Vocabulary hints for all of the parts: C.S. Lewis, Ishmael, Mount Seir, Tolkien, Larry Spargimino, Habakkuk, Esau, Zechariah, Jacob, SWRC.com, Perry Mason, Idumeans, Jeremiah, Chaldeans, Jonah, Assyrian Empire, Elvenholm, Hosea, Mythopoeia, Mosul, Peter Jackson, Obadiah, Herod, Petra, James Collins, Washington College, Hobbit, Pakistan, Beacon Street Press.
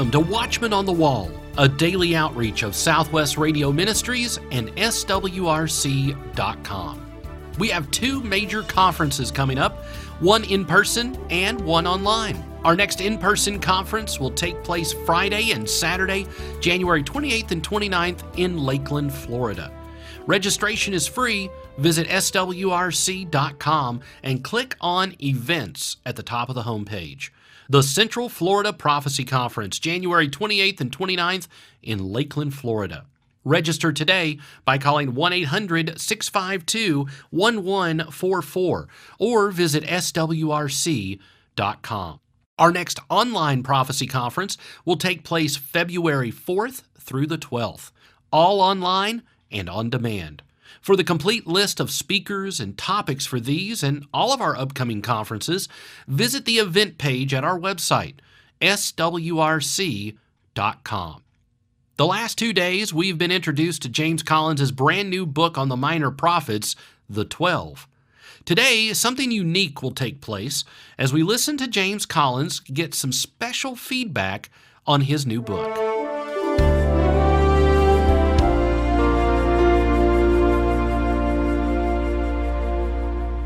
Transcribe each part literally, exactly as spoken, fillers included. Welcome to Watchman on the Wall, a daily outreach of Southwest Radio Ministries and S W R C dot com. We have two major conferences coming up, one in person and one online. Our next in-person conference will take place Friday and Saturday, January twenty-eighth and twenty-ninth in Lakeland, Florida. Registration is free. Visit S W R C dot com and click on Events at the top of the homepage. The Central Florida Prophecy Conference, January twenty-eighth and twenty-ninth in Lakeland, Florida. Register today by calling one eight hundred, six five two, one one four four or visit S W R C dot com. Our next online prophecy conference will take place February fourth through the twelfth, all online and on demand. For the complete list of speakers and topics for these and all of our upcoming conferences, visit the event page at our website, S W R C dot com. The last two days, we've been introduced to James Collins' brand new book on the minor prophets, The Twelve. Today, something unique will take place as we listen to James Collins get some special feedback on his new book.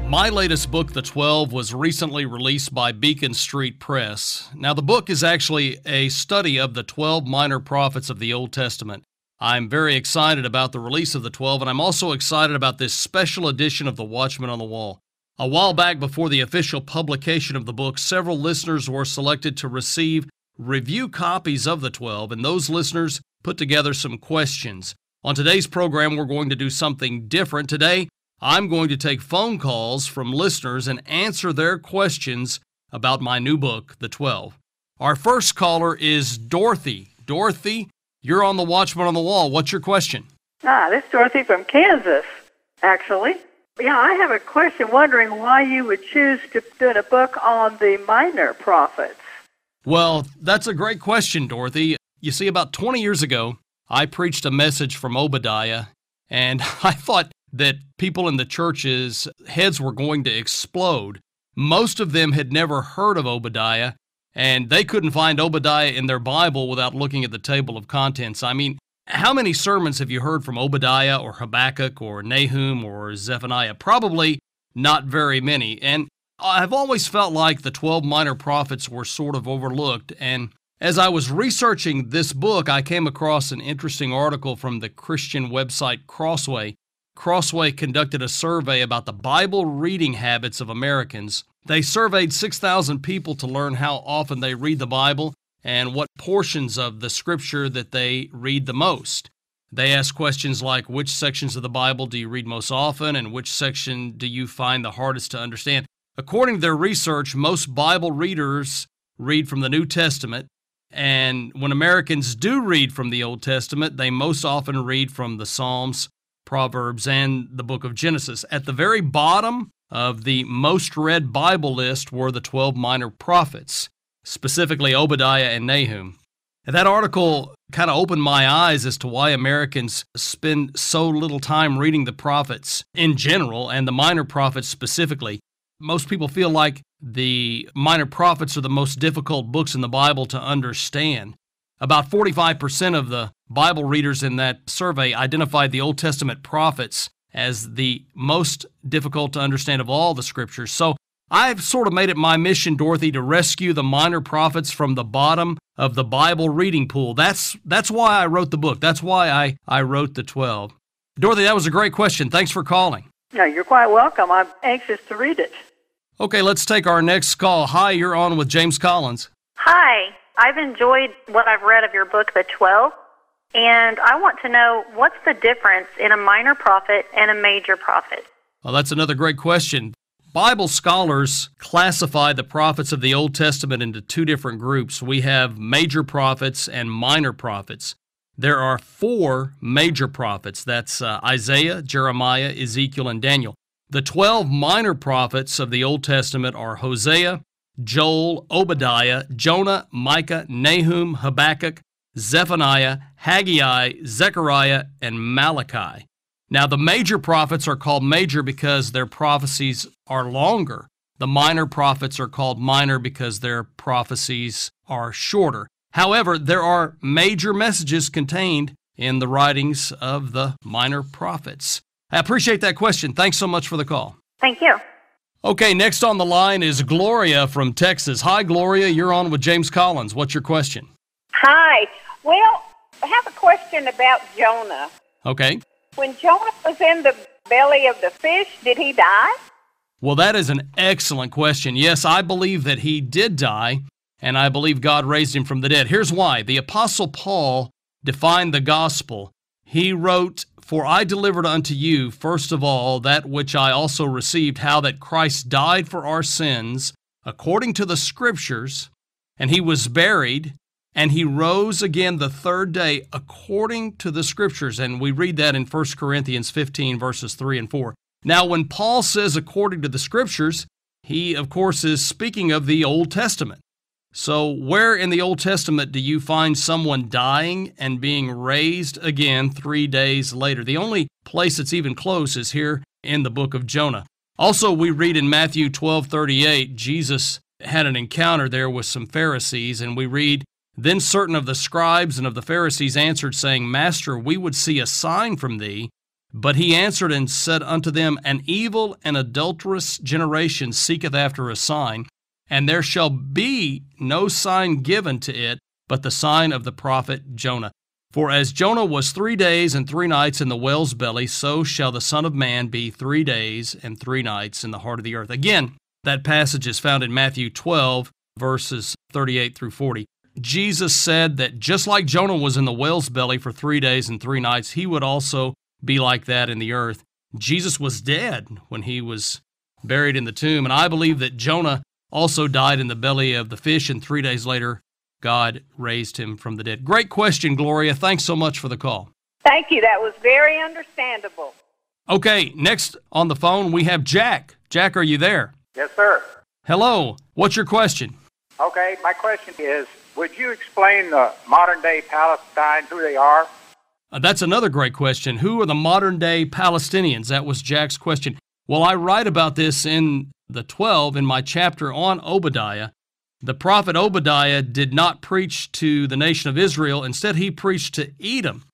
My latest book, The Twelve, was recently released by Beacon Street Press. Now, the book is actually a study of the twelve minor prophets of the Old Testament. I'm very excited about the release of The Twelve, and I'm also excited about this special edition of The Watchman on the Wall. A while back, before the official publication of the book, several listeners were selected to receive review copies of The Twelve, and those listeners put together some questions. On today's program, we're going to do something different. Today, I'm going to take phone calls from listeners and answer their questions about my new book, The Twelve. Our first caller is Dorothy. Dorothy, you're on the Watchman on the Wall. What's your question? Ah, this is Dorothy from Kansas, actually. Yeah, I have a question wondering why you would choose to do a book on the minor prophets. Well, that's a great question, Dorothy. You see, about twenty years ago, I preached a message from Obadiah, and I thought that people in the church's heads were going to explode. Most of them had never heard of Obadiah, and they couldn't find Obadiah in their Bible without looking at the table of contents. I mean, how many sermons have you heard from Obadiah or Habakkuk or Nahum or Zephaniah? Probably not very many. And I've always felt like the twelve minor prophets were sort of overlooked. And as I was researching this book, I came across an interesting article from the Christian website Crossway. Crossway conducted a survey about the Bible reading habits of Americans. They surveyed six thousand people to learn how often they read the Bible and what portions of the Scripture that they read the most. They asked questions like, which sections of the Bible do you read most often, and which section do you find the hardest to understand? According to their research, most Bible readers read from the New Testament, and when Americans do read from the Old Testament, they most often read from the Psalms, Proverbs, and the book of Genesis. At the very bottom of the most read Bible list were the twelve minor prophets, specifically Obadiah and Nahum. And that article kind of opened my eyes as to why Americans spend so little time reading the prophets in general and the minor prophets specifically. Most people feel like the minor prophets are the most difficult books in the Bible to understand. About forty-five percent of the Bible readers in that survey identified the Old Testament prophets as the most difficult to understand of all the Scriptures. So I've sort of made it my mission, Dorothy, to rescue the minor prophets from the bottom of the Bible reading pool. That's that's why I wrote the book. That's why I, I wrote The Twelve. Dorothy, that was a great question. Thanks for calling. No, you're quite welcome. I'm anxious to read it. Okay, let's take our next call. Hi, you're on with James Collins. Hi. I've enjoyed what I've read of your book, The Twelve, and I want to know, what's the difference in a minor prophet and a major prophet? Well, that's another great question. Bible scholars classify the prophets of the Old Testament into two different groups. We have major prophets and minor prophets. There are four major prophets. That's uh, Isaiah, Jeremiah, Ezekiel, and Daniel. The twelve minor prophets of the Old Testament are Hosea, Joel, Obadiah, Jonah, Micah, Nahum, Habakkuk, Zephaniah, Haggai, Zechariah, and Malachi. Now, the major prophets are called major because their prophecies are longer. The minor prophets are called minor because their prophecies are shorter. However, there are major messages contained in the writings of the minor prophets. I appreciate that question. Thanks so much for the call. Thank you. Okay, next on the line is Gloria from Texas. Hi, Gloria. You're on with James Collins. What's your question? Hi. Well, I have a question about Jonah. Okay. When Jonah was in the belly of the fish, did he die? Well, that is an excellent question. Yes, I believe that he did die, and I believe God raised him from the dead. Here's why. The Apostle Paul defined the gospel. He wrote, "For I delivered unto you, first of all, that which I also received, how that Christ died for our sins, according to the Scriptures, and he was buried, and he rose again the third day, according to the Scriptures." And we read that in First Corinthians fifteen, verses three and four. Now, when Paul says according to the Scriptures, he, of course, is speaking of the Old Testament. So where in the Old Testament do you find someone dying and being raised again three days later? The only place that's even close is here in the book of Jonah. Also, we read in Matthew twelve thirty-eight, Jesus had an encounter there with some Pharisees, and we read, "Then certain of the scribes and of the Pharisees answered, saying, Master, we would see a sign from thee. But he answered and said unto them, An evil and adulterous generation seeketh after a sign, and there shall be no sign given to it, but the sign of the prophet Jonah. For as Jonah was three days and three nights in the whale's belly, so shall the Son of Man be three days and three nights in the heart of the earth." Again, that passage is found in Matthew twelve, verses thirty-eight through forty. Jesus said that just like Jonah was in the whale's belly for three days and three nights, he would also be like that in the earth. Jesus was dead when he was buried in the tomb, and I believe that Jonah also died in the belly of the fish, and three days later, God raised him from the dead. Great question, Gloria. Thanks so much for the call. Thank you. That was very understandable. Okay, next on the phone, we have Jack. Jack, are you there? Yes, sir. Hello. What's your question? Okay, my question is, would you explain the modern-day Palestine, who they are? Uh, that's another great question. Who are the modern-day Palestinians? That was Jack's question. Well, I write about this in The Twelve in my chapter on Obadiah. The prophet Obadiah did not preach to the nation of Israel. Instead, he preached to Edom.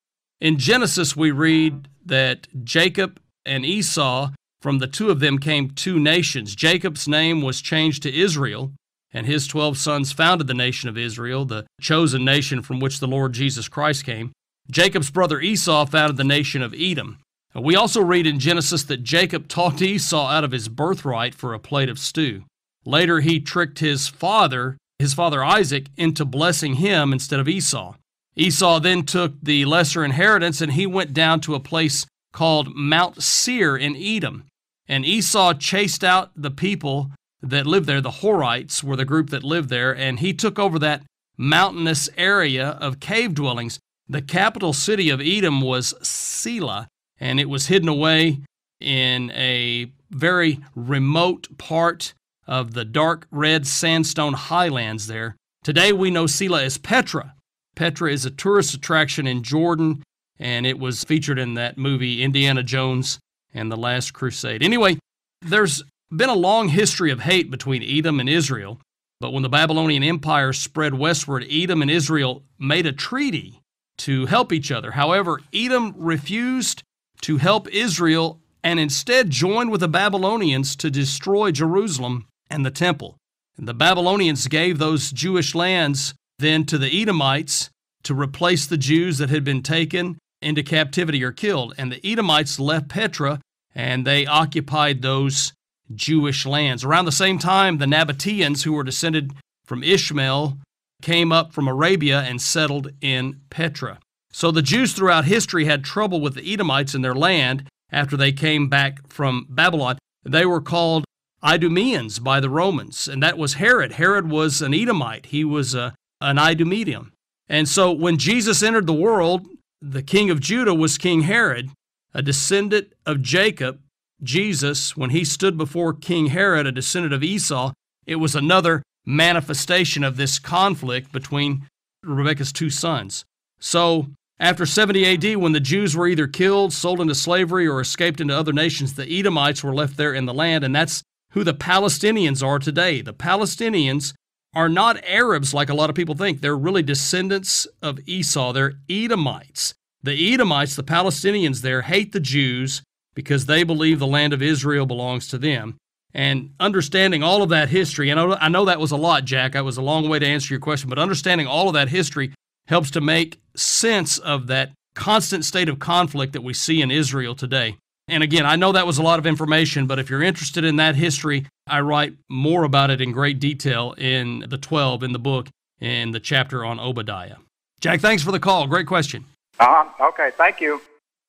In Genesis, we read that Jacob and Esau, from the two of them came two nations. Jacob's name was changed to Israel, and his twelve sons founded the nation of Israel, the chosen nation from which the Lord Jesus Christ came. Jacob's brother Esau founded the nation of Edom. We also read in Genesis that Jacob talked Esau out of his birthright for a plate of stew. Later, he tricked his father, his father Isaac, into blessing him instead of Esau. Esau then took the lesser inheritance, and he went down to a place called Mount Seir in Edom. And Esau chased out the people that lived there. The Horites were the group that lived there, and he took over that mountainous area of cave dwellings. The capital city of Edom was Selah, and it was hidden away in a very remote part of the dark red sandstone highlands there. Today we know Selah as Petra. Petra is a tourist attraction in Jordan, and it was featured in that movie Indiana Jones and the Last Crusade. Anyway, there's been a long history of hate between Edom and Israel, but when the Babylonian Empire spread westward, Edom and Israel made a treaty to help each other. However, Edom refused to help Israel, and instead joined with the Babylonians to destroy Jerusalem and the temple. And the Babylonians gave those Jewish lands then to the Edomites to replace the Jews that had been taken into captivity or killed. And the Edomites left Petra, and they occupied those Jewish lands. Around the same time, the Nabateans, who were descended from Ishmael, came up from Arabia and settled in Petra. So the Jews throughout history had trouble with the Edomites in their land after they came back from Babylon. They were called Idumeans by the Romans, and that was Herod. Herod was an Edomite. He was a, an Idumean. And so when Jesus entered the world, the king of Judah was King Herod, a descendant of Jacob. Jesus, when he stood before King Herod, a descendant of Esau, it was another manifestation of this conflict between Rebekah's two sons. So after seventy A D, when the Jews were either killed, sold into slavery, or escaped into other nations, the Edomites were left there in the land, and that's who the Palestinians are today. The Palestinians are not Arabs like a lot of people think. They're really descendants of Esau. They're Edomites. The Edomites, the Palestinians there, hate the Jews because they believe the land of Israel belongs to them. And understanding all of that history, and I know that was a lot, Jack. That was a long way to answer your question, but understanding all of that history helps to make sense of that constant state of conflict that we see in Israel today. And again, I know that was a lot of information, but if you're interested in that history, I write more about it in great detail in The Twelve, in the book, in the chapter on Obadiah. Jack, thanks for the call. Great question. Uh, okay, thank you.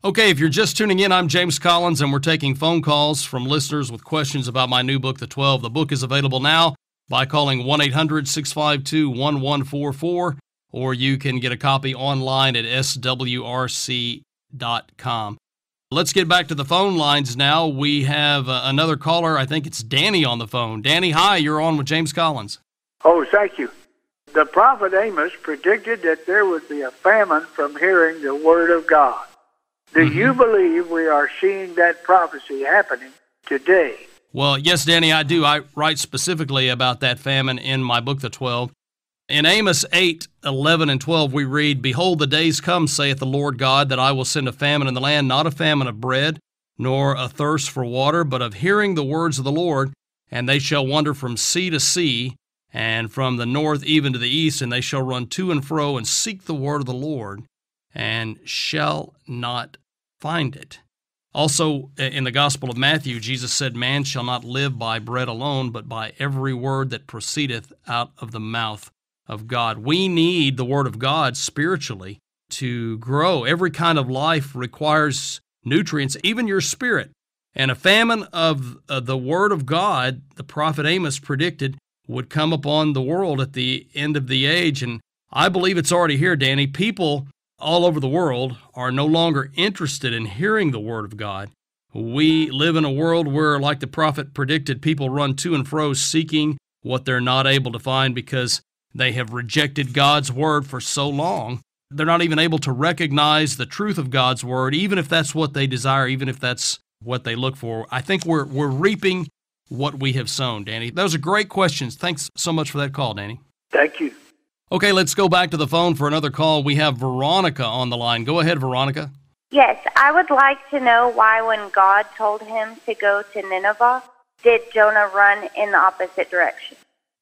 Okay, if you're just tuning in, I'm James Collins, and we're taking phone calls from listeners with questions about my new book, The Twelve. The book is available now by calling one eight hundred, six five two, one one four four, or you can get a copy online at S W R C dot com. Let's get back to the phone lines now. We have uh, another caller. I think it's Danny on the phone. Danny, hi, you're on with James Collins. Oh, thank you. The prophet Amos predicted that there would be a famine from hearing the word of God. Do you believe we are seeing that prophecy happening today? Well, yes, Danny, I do. I write specifically about that famine in my book, The Twelve. In Amos eight, eleven, and twelve, we read, "Behold, the days come, saith the Lord God, that I will send a famine in the land, not a famine of bread, nor a thirst for water, but of hearing the words of the Lord. And they shall wander from sea to sea, and from the north even to the east, and they shall run to and fro, and seek the word of the Lord, and shall not find it." Also, in the Gospel of Matthew, Jesus said, "Man shall not live by bread alone, but by every word that proceedeth out of the mouth of God." We need the Word of God spiritually to grow. Every kind of life requires nutrients, even your spirit. And a famine of uh, the Word of God, the prophet Amos predicted, would come upon the world at the end of the age. And I believe it's already here, Danny. People all over the world are no longer interested in hearing the Word of God. We live in a world where, like the prophet predicted, people run to and fro seeking what they're not able to find because they have rejected God's Word for so long. They're not even able to recognize the truth of God's Word, even if that's what they desire, even if that's what they look for. I think we're we're reaping what we have sown, Danny. Those are great questions. Thanks so much for that call, Danny. Thank you. Okay, let's go back to the phone for another call. We have Veronica on the line. Go ahead, Veronica. Yes, I would like to know why when God told him to go to Nineveh, did Jonah run in the opposite direction?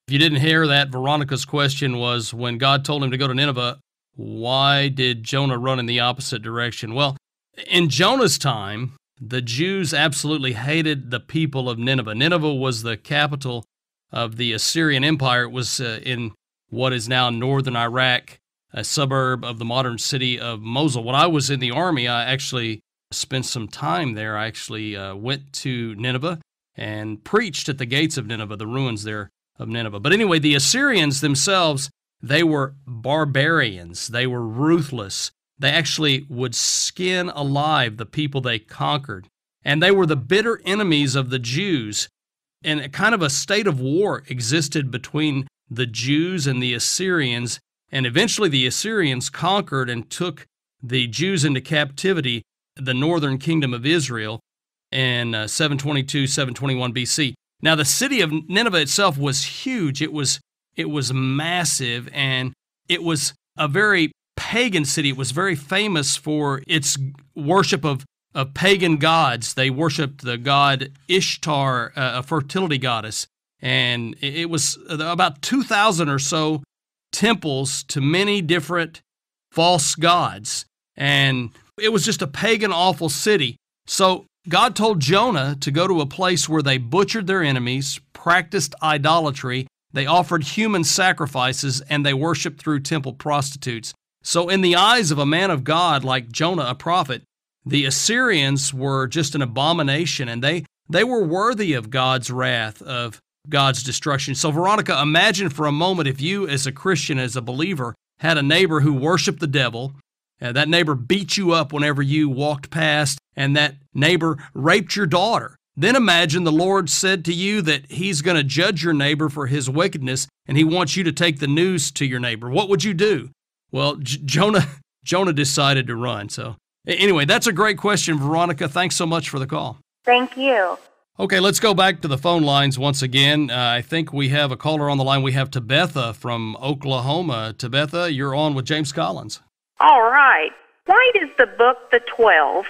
If you didn't hear that, Veronica's question was, when God told him to go to Nineveh, why did Jonah run in the opposite direction? Well, in Jonah's time, the Jews absolutely hated the people of Nineveh. Nineveh was the capital of the Assyrian Empire. It was uh, in what is now northern Iraq, a suburb of the modern city of Mosul. When I was in the army, I actually spent some time there. I actually uh, went to Nineveh and preached at the gates of Nineveh, the ruins there of Nineveh. But anyway, the Assyrians themselves, they were barbarians. They were ruthless. They actually would skin alive the people they conquered. And they were the bitter enemies of the Jews. And a kind of a state of war existed between the Jews and the Assyrians, and eventually the Assyrians conquered and took the Jews into captivity, the northern kingdom of Israel, in uh, seven twenty-two, seven twenty-one B C. Now, the city of Nineveh itself was huge. It was, it was massive, and it was a very pagan city. It was very famous for its worship of, of pagan gods. They worshipped the god Ishtar, uh, a fertility goddess. And it was about two thousand or so temples to many different false gods. And it was just a pagan, awful city. So God told Jonah to go to a place where they butchered their enemies, practiced idolatry, they offered human sacrifices, and they worshiped through temple prostitutes. So in the eyes of a man of God like Jonah, a prophet, the Assyrians were just an abomination, and they, they were worthy of God's wrath, of God's destruction. So, Veronica, imagine for a moment if you, as a Christian, as a believer, had a neighbor who worshiped the devil, and that neighbor beat you up whenever you walked past, and that neighbor raped your daughter. Then imagine the Lord said to you that he's going to judge your neighbor for his wickedness, and he wants you to take the news to your neighbor. What would you do? Well, J- Jonah, Jonah decided to run. So, anyway, that's a great question, Veronica. Thanks so much for the call. Thank you. Okay, let's go back to the phone lines once again. Uh, I think we have a caller on the line. We have Tabitha from Oklahoma. Tabitha, you're on with James Collins. All right. Why does the book, The Twelve,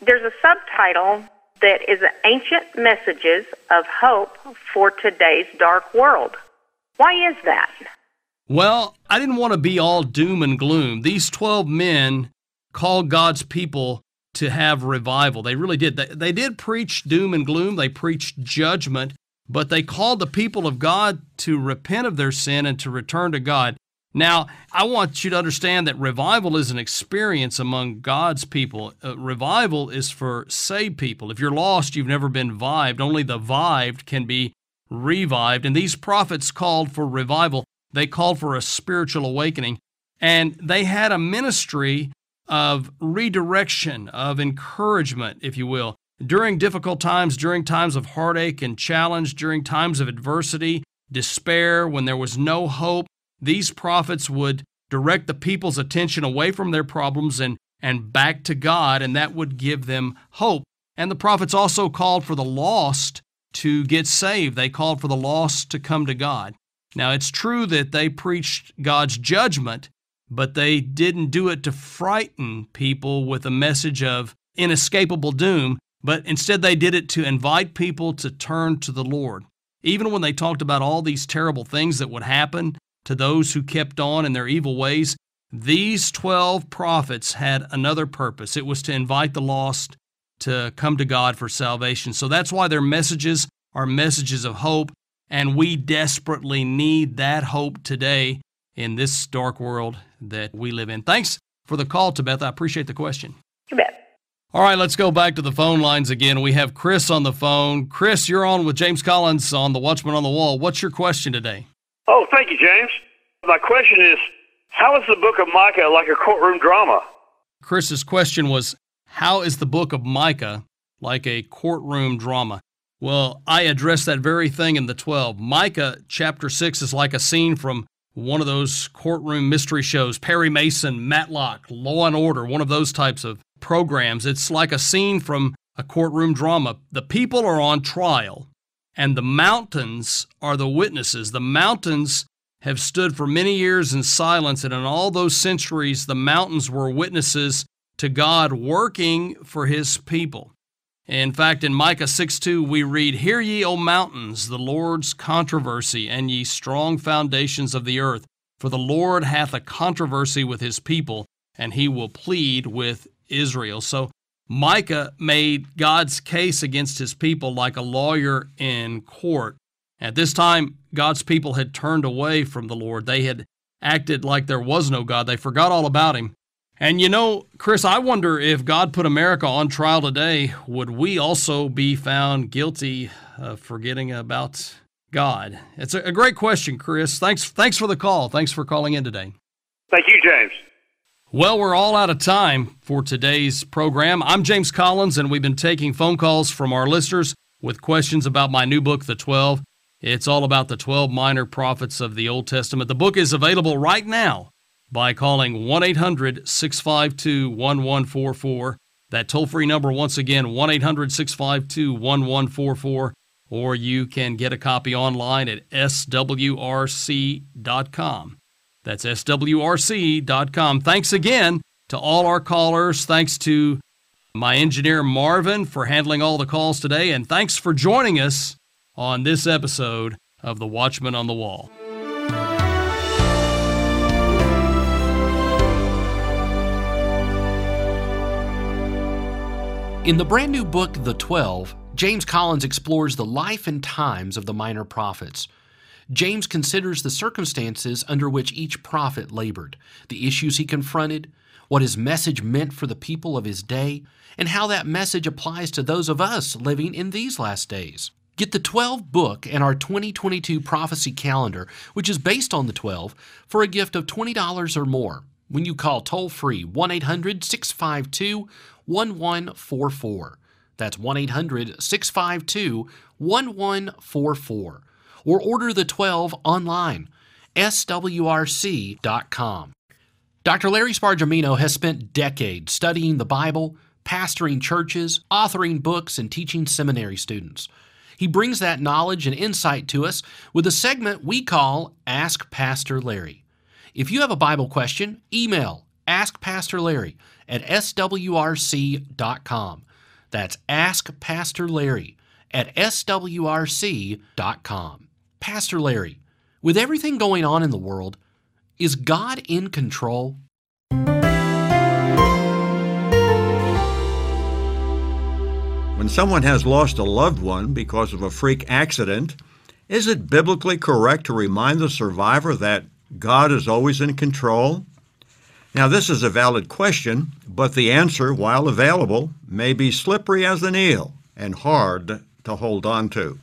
there's a subtitle that is Ancient Messages of Hope for Today's Dark World? Why is that? Well, I didn't want to be all doom and gloom. These twelve men called God's people to have revival. They really did. They, they did preach doom and gloom. They preached judgment, but they called the people of God to repent of their sin and to return to God. Now, I want you to understand that revival is an experience among God's people. Uh, revival is for saved people. If you're lost, you've never been vived. Only the vived can be revived. And these prophets called for revival. They called for a spiritual awakening. And they had a ministry of redirection, of encouragement, if you will. During difficult times, during times of heartache and challenge, during times of adversity, despair, when there was no hope, these prophets would direct the people's attention away from their problems and, and back to God, and that would give them hope. And the prophets also called for the lost to get saved. They called for the lost to come to God. Now, it's true that they preached God's judgment, but they didn't do it to frighten people with a message of inescapable doom, but instead they did it to invite people to turn to the Lord. Even when they talked about all these terrible things that would happen to those who kept on in their evil ways, these twelve prophets had another purpose. It was to invite the lost to come to God for salvation. So that's why their messages are messages of hope, and we desperately need that hope today in this dark world that we live in. Thanks for the call, Tabitha. I appreciate the question. You bet. All right, let's go back to the phone lines again. We have Chris on the phone. Chris, you're on with James Collins on The Watchman on the Wall. What's your question today? Oh, thank you, James. My question is, how is the book of Micah like a courtroom drama? Chris's question was, how is the book of Micah like a courtroom drama? Well, I addressed that very thing in The Twelve. Micah chapter six is like a scene from one of those courtroom mystery shows, Perry Mason, Matlock, Law and Order, one of those types of programs. It's like a scene from a courtroom drama. The people are on trial, and the mountains are the witnesses. The mountains have stood for many years in silence, and in all those centuries, the mountains were witnesses to God working for His people. In fact, in Micah six two, we read, "Hear ye, O mountains, the Lord's controversy, and ye strong foundations of the earth. For the Lord hath a controversy with His people, and He will plead with Israel." So Micah made God's case against His people like a lawyer in court. At this time, God's people had turned away from the Lord. They had acted like there was no God. They forgot all about Him. And you know, Chris, I wonder if God put America on trial today, would we also be found guilty of forgetting about God? It's a great question, Chris. Thanks thanks for the call. Thanks for calling in today. Thank you, James. Well, we're all out of time for today's program. I'm James Collins, and we've been taking phone calls from our listeners with questions about my new book, The Twelve. It's all about the twelve minor prophets of the Old Testament. The book is available right now by calling one eight hundred, six five two, one one four four. That toll-free number, once again, one eight hundred, six five two, one one four four. Or you can get a copy online at S W R C dot com. That's S W R C dot com. Thanks again to all our callers. Thanks to my engineer, Marvin, for handling all the calls today. And thanks for joining us on this episode of The Watchman on the Wall. In the brand new book, The Twelve, James Collins explores the life and times of the minor prophets. James considers the circumstances under which each prophet labored, the issues he confronted, what his message meant for the people of his day, and how that message applies to those of us living in these last days. Get the twelve book and our twenty twenty-two prophecy calendar, which is based on The Twelve, for a gift of twenty dollars or more when you call toll-free one eight hundred, six five two, one one four four. That's one eight hundred, six five two, one one four four. Or order The Twelve online, S W R C dot com. Doctor Larry Spargimino has spent decades studying the Bible, pastoring churches, authoring books, and teaching seminary students. He brings that knowledge and insight to us with a segment we call Ask Pastor Larry. If you have a Bible question, email askpastorlarry at S W R C dot com. That's askpastorlarry at S W R C dot com. Pastor Larry, with everything going on in the world, is God in control? When someone has lost a loved one because of a freak accident, is it biblically correct to remind the survivor that God is always in control? Now, this is a valid question, but the answer, while available, may be slippery as an eel and hard to hold on to.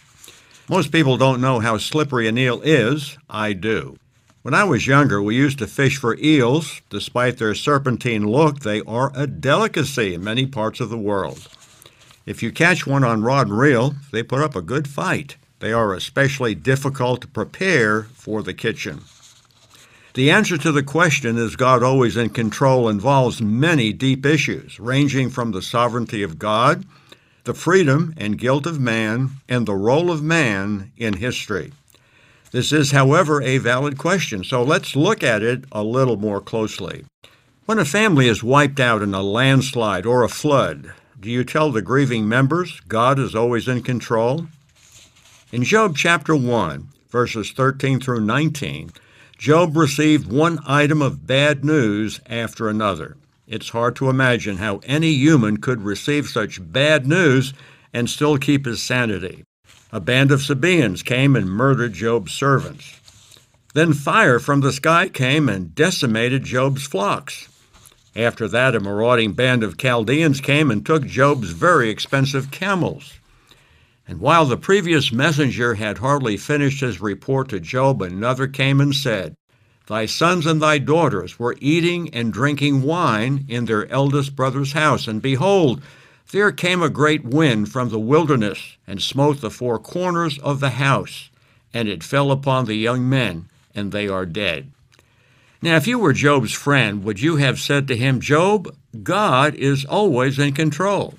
Most people don't know how slippery an eel is. I do. When I was younger, we used to fish for eels. Despite their serpentine look, they are a delicacy in many parts of the world. If you catch one on rod and reel, they put up a good fight. They are especially difficult to prepare for the kitchen. The answer to the question, is God always in control, involves many deep issues, ranging from the sovereignty of God, the freedom and guilt of man, and the role of man in history. This is, however, a valid question, so let's look at it a little more closely. When a family is wiped out in a landslide or a flood, do you tell the grieving members God is always in control? In Job chapter one, verses thirteen through nineteen, Job received one item of bad news after another. It's hard to imagine how any human could receive such bad news and still keep his sanity. A band of Sabaeans came and murdered Job's servants. Then fire from the sky came and decimated Job's flocks. After that, a marauding band of Chaldeans came and took Job's very expensive camels. And while the previous messenger had hardly finished his report to Job, another came and said, "Thy sons and thy daughters were eating and drinking wine in their eldest brother's house, and behold, there came a great wind from the wilderness and smote the four corners of the house, and it fell upon the young men, and they are dead." Now, if you were Job's friend, would you have said to him, "Job, God is always in control"?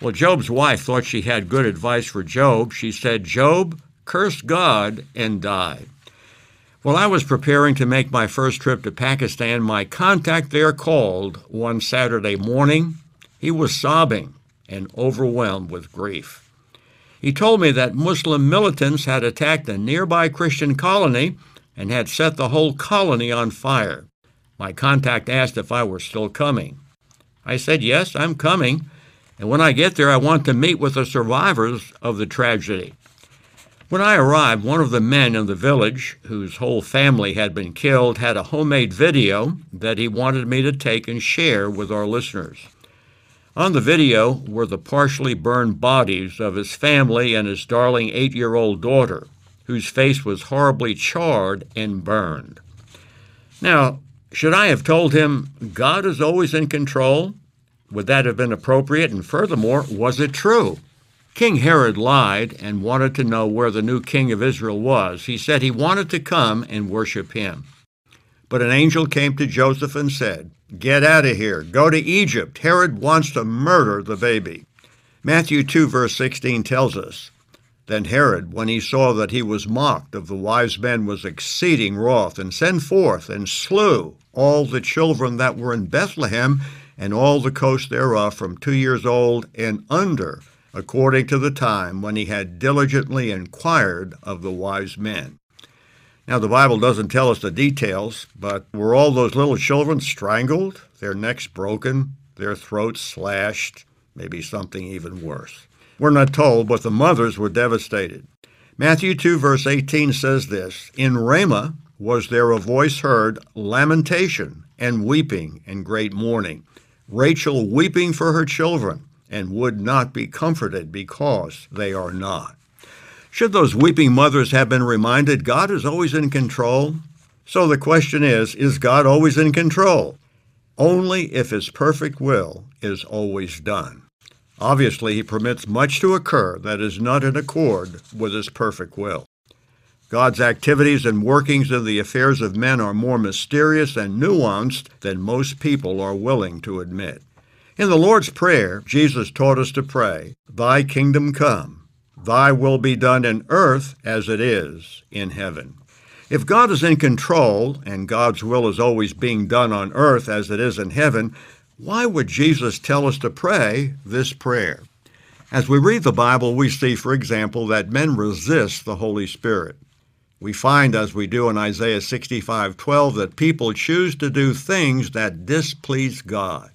Well, Job's wife thought she had good advice for Job. She said, "Job, curse God and die." While I was preparing to make my first trip to Pakistan, my contact there called one Saturday morning. He was sobbing and overwhelmed with grief. He told me that Muslim militants had attacked a nearby Christian colony and had set the whole colony on fire. My contact asked if I were still coming. I said, "Yes, I'm coming, and when I get there, I want to meet with the survivors of the tragedy." When I arrived, one of the men in the village, whose whole family had been killed, had a homemade video that he wanted me to take and share with our listeners. On the video were the partially burned bodies of his family and his darling eight-year-old daughter, whose face was horribly charred and burned. Now, should I have told him, "God is always in control"? Would that have been appropriate? And furthermore, was it true? King Herod lied and wanted to know where the new king of Israel was. He said he wanted to come and worship him. But an angel came to Joseph and said, "Get out of here. Go to Egypt. Herod wants to murder the baby." Matthew two, verse sixteen tells us, "Then Herod, when he saw that he was mocked of the wise men, was exceeding wroth, and sent forth and slew all the children that were in Bethlehem and all the coast thereof from two years old and under, according to the time when he had diligently inquired of the wise men." Now, the Bible doesn't tell us the details, but were all those little children strangled, their necks broken, their throats slashed, maybe something even worse? We're not told, but the mothers were devastated. Matthew two, verse eighteen says this, "In Ramah was there a voice heard, lamentation and weeping and great mourning, Rachel weeping for her children, and would not be comforted because they are not." Should those weeping mothers have been reminded God is always in control? So the question is, is God always in control? Only if his perfect will is always done. Obviously, he permits much to occur that is not in accord with his perfect will. God's activities and workings in the affairs of men are more mysterious and nuanced than most people are willing to admit. In the Lord's Prayer, Jesus taught us to pray, "Thy kingdom come, Thy will be done in earth as it is in heaven. If God is in control, and God's will is always being done on earth as it is in heaven, why would Jesus tell us to pray this prayer? As we read the Bible, we see, for example, that men resist the Holy Spirit. We find, as we do in Isaiah sixty-five twelve, that people choose to do things that displease God.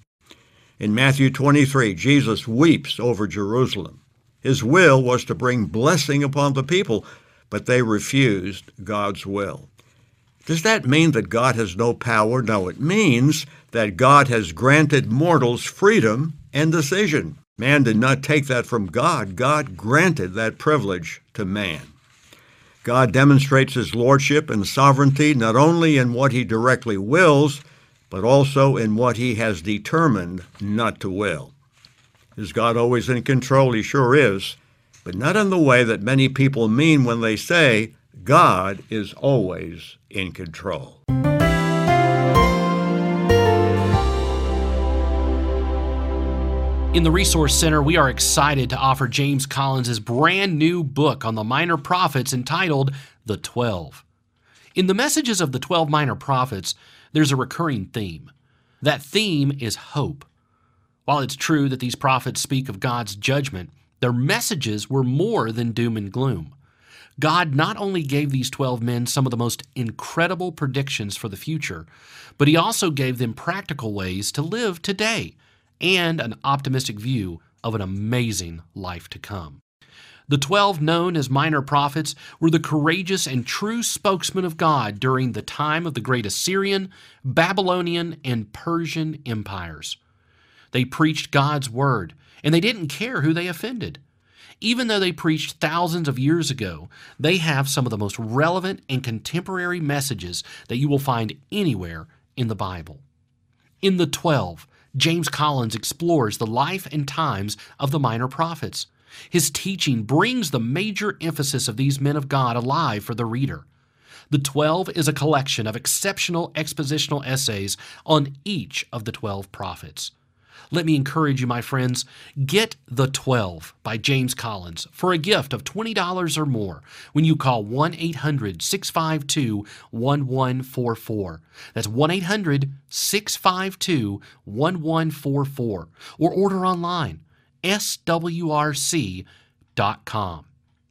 In Matthew twenty-three, Jesus weeps over Jerusalem. His will was to bring blessing upon the people, but they refused God's will. Does that mean that God has no power? No, it means that God has granted mortals freedom and decision. Man did not take that from God. God granted that privilege to man. God demonstrates his lordship and sovereignty not only in what he directly wills, but also in what he has determined not to will. Is God always in control? He sure is, but not in the way that many people mean when they say God is always in control. In the Resource Center, we are excited to offer James Collins' brand new book on the Minor Prophets entitled The Twelve. In the messages of the twelve Minor Prophets, there's a recurring theme. That theme is hope. While it's true that these prophets speak of God's judgment, their messages were more than doom and gloom. God not only gave these twelve men some of the most incredible predictions for the future, but he also gave them practical ways to live today, and an optimistic view of an amazing life to come. The twelve, known as Minor Prophets, were the courageous and true spokesmen of God during the time of the great Assyrian, Babylonian, and Persian empires. They preached God's word, and they didn't care who they offended. Even though they preached thousands of years ago, they have some of the most relevant and contemporary messages that you will find anywhere in the Bible. In the twelve, James Collins explores the life and times of the Minor Prophets. His teaching brings the major emphasis of these men of God alive for the reader. The Twelve is a collection of exceptional expositional essays on each of the twelve prophets. Let me encourage you, my friends, get The Twelve by James Collins for a gift of twenty dollars or more when you call one eight hundred, six five two, one one four four. That's one eight hundred, six five two, one one four four. Or order online, S W R C dot com.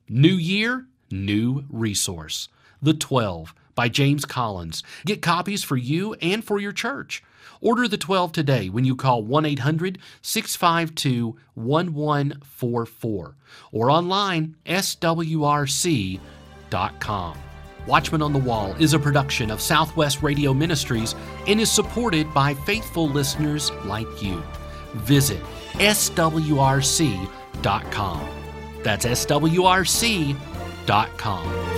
New year, new resource. The Twelve by James Collins. Get copies for you and for your church. Order The Twelve today when you call one eight hundred, six five two, one one four four or online S W R C dot com. Watchman on the Wall is a production of Southwest Radio Ministries and is supported by faithful listeners like you. Visit S W R C dot com. That's S W R C dot com.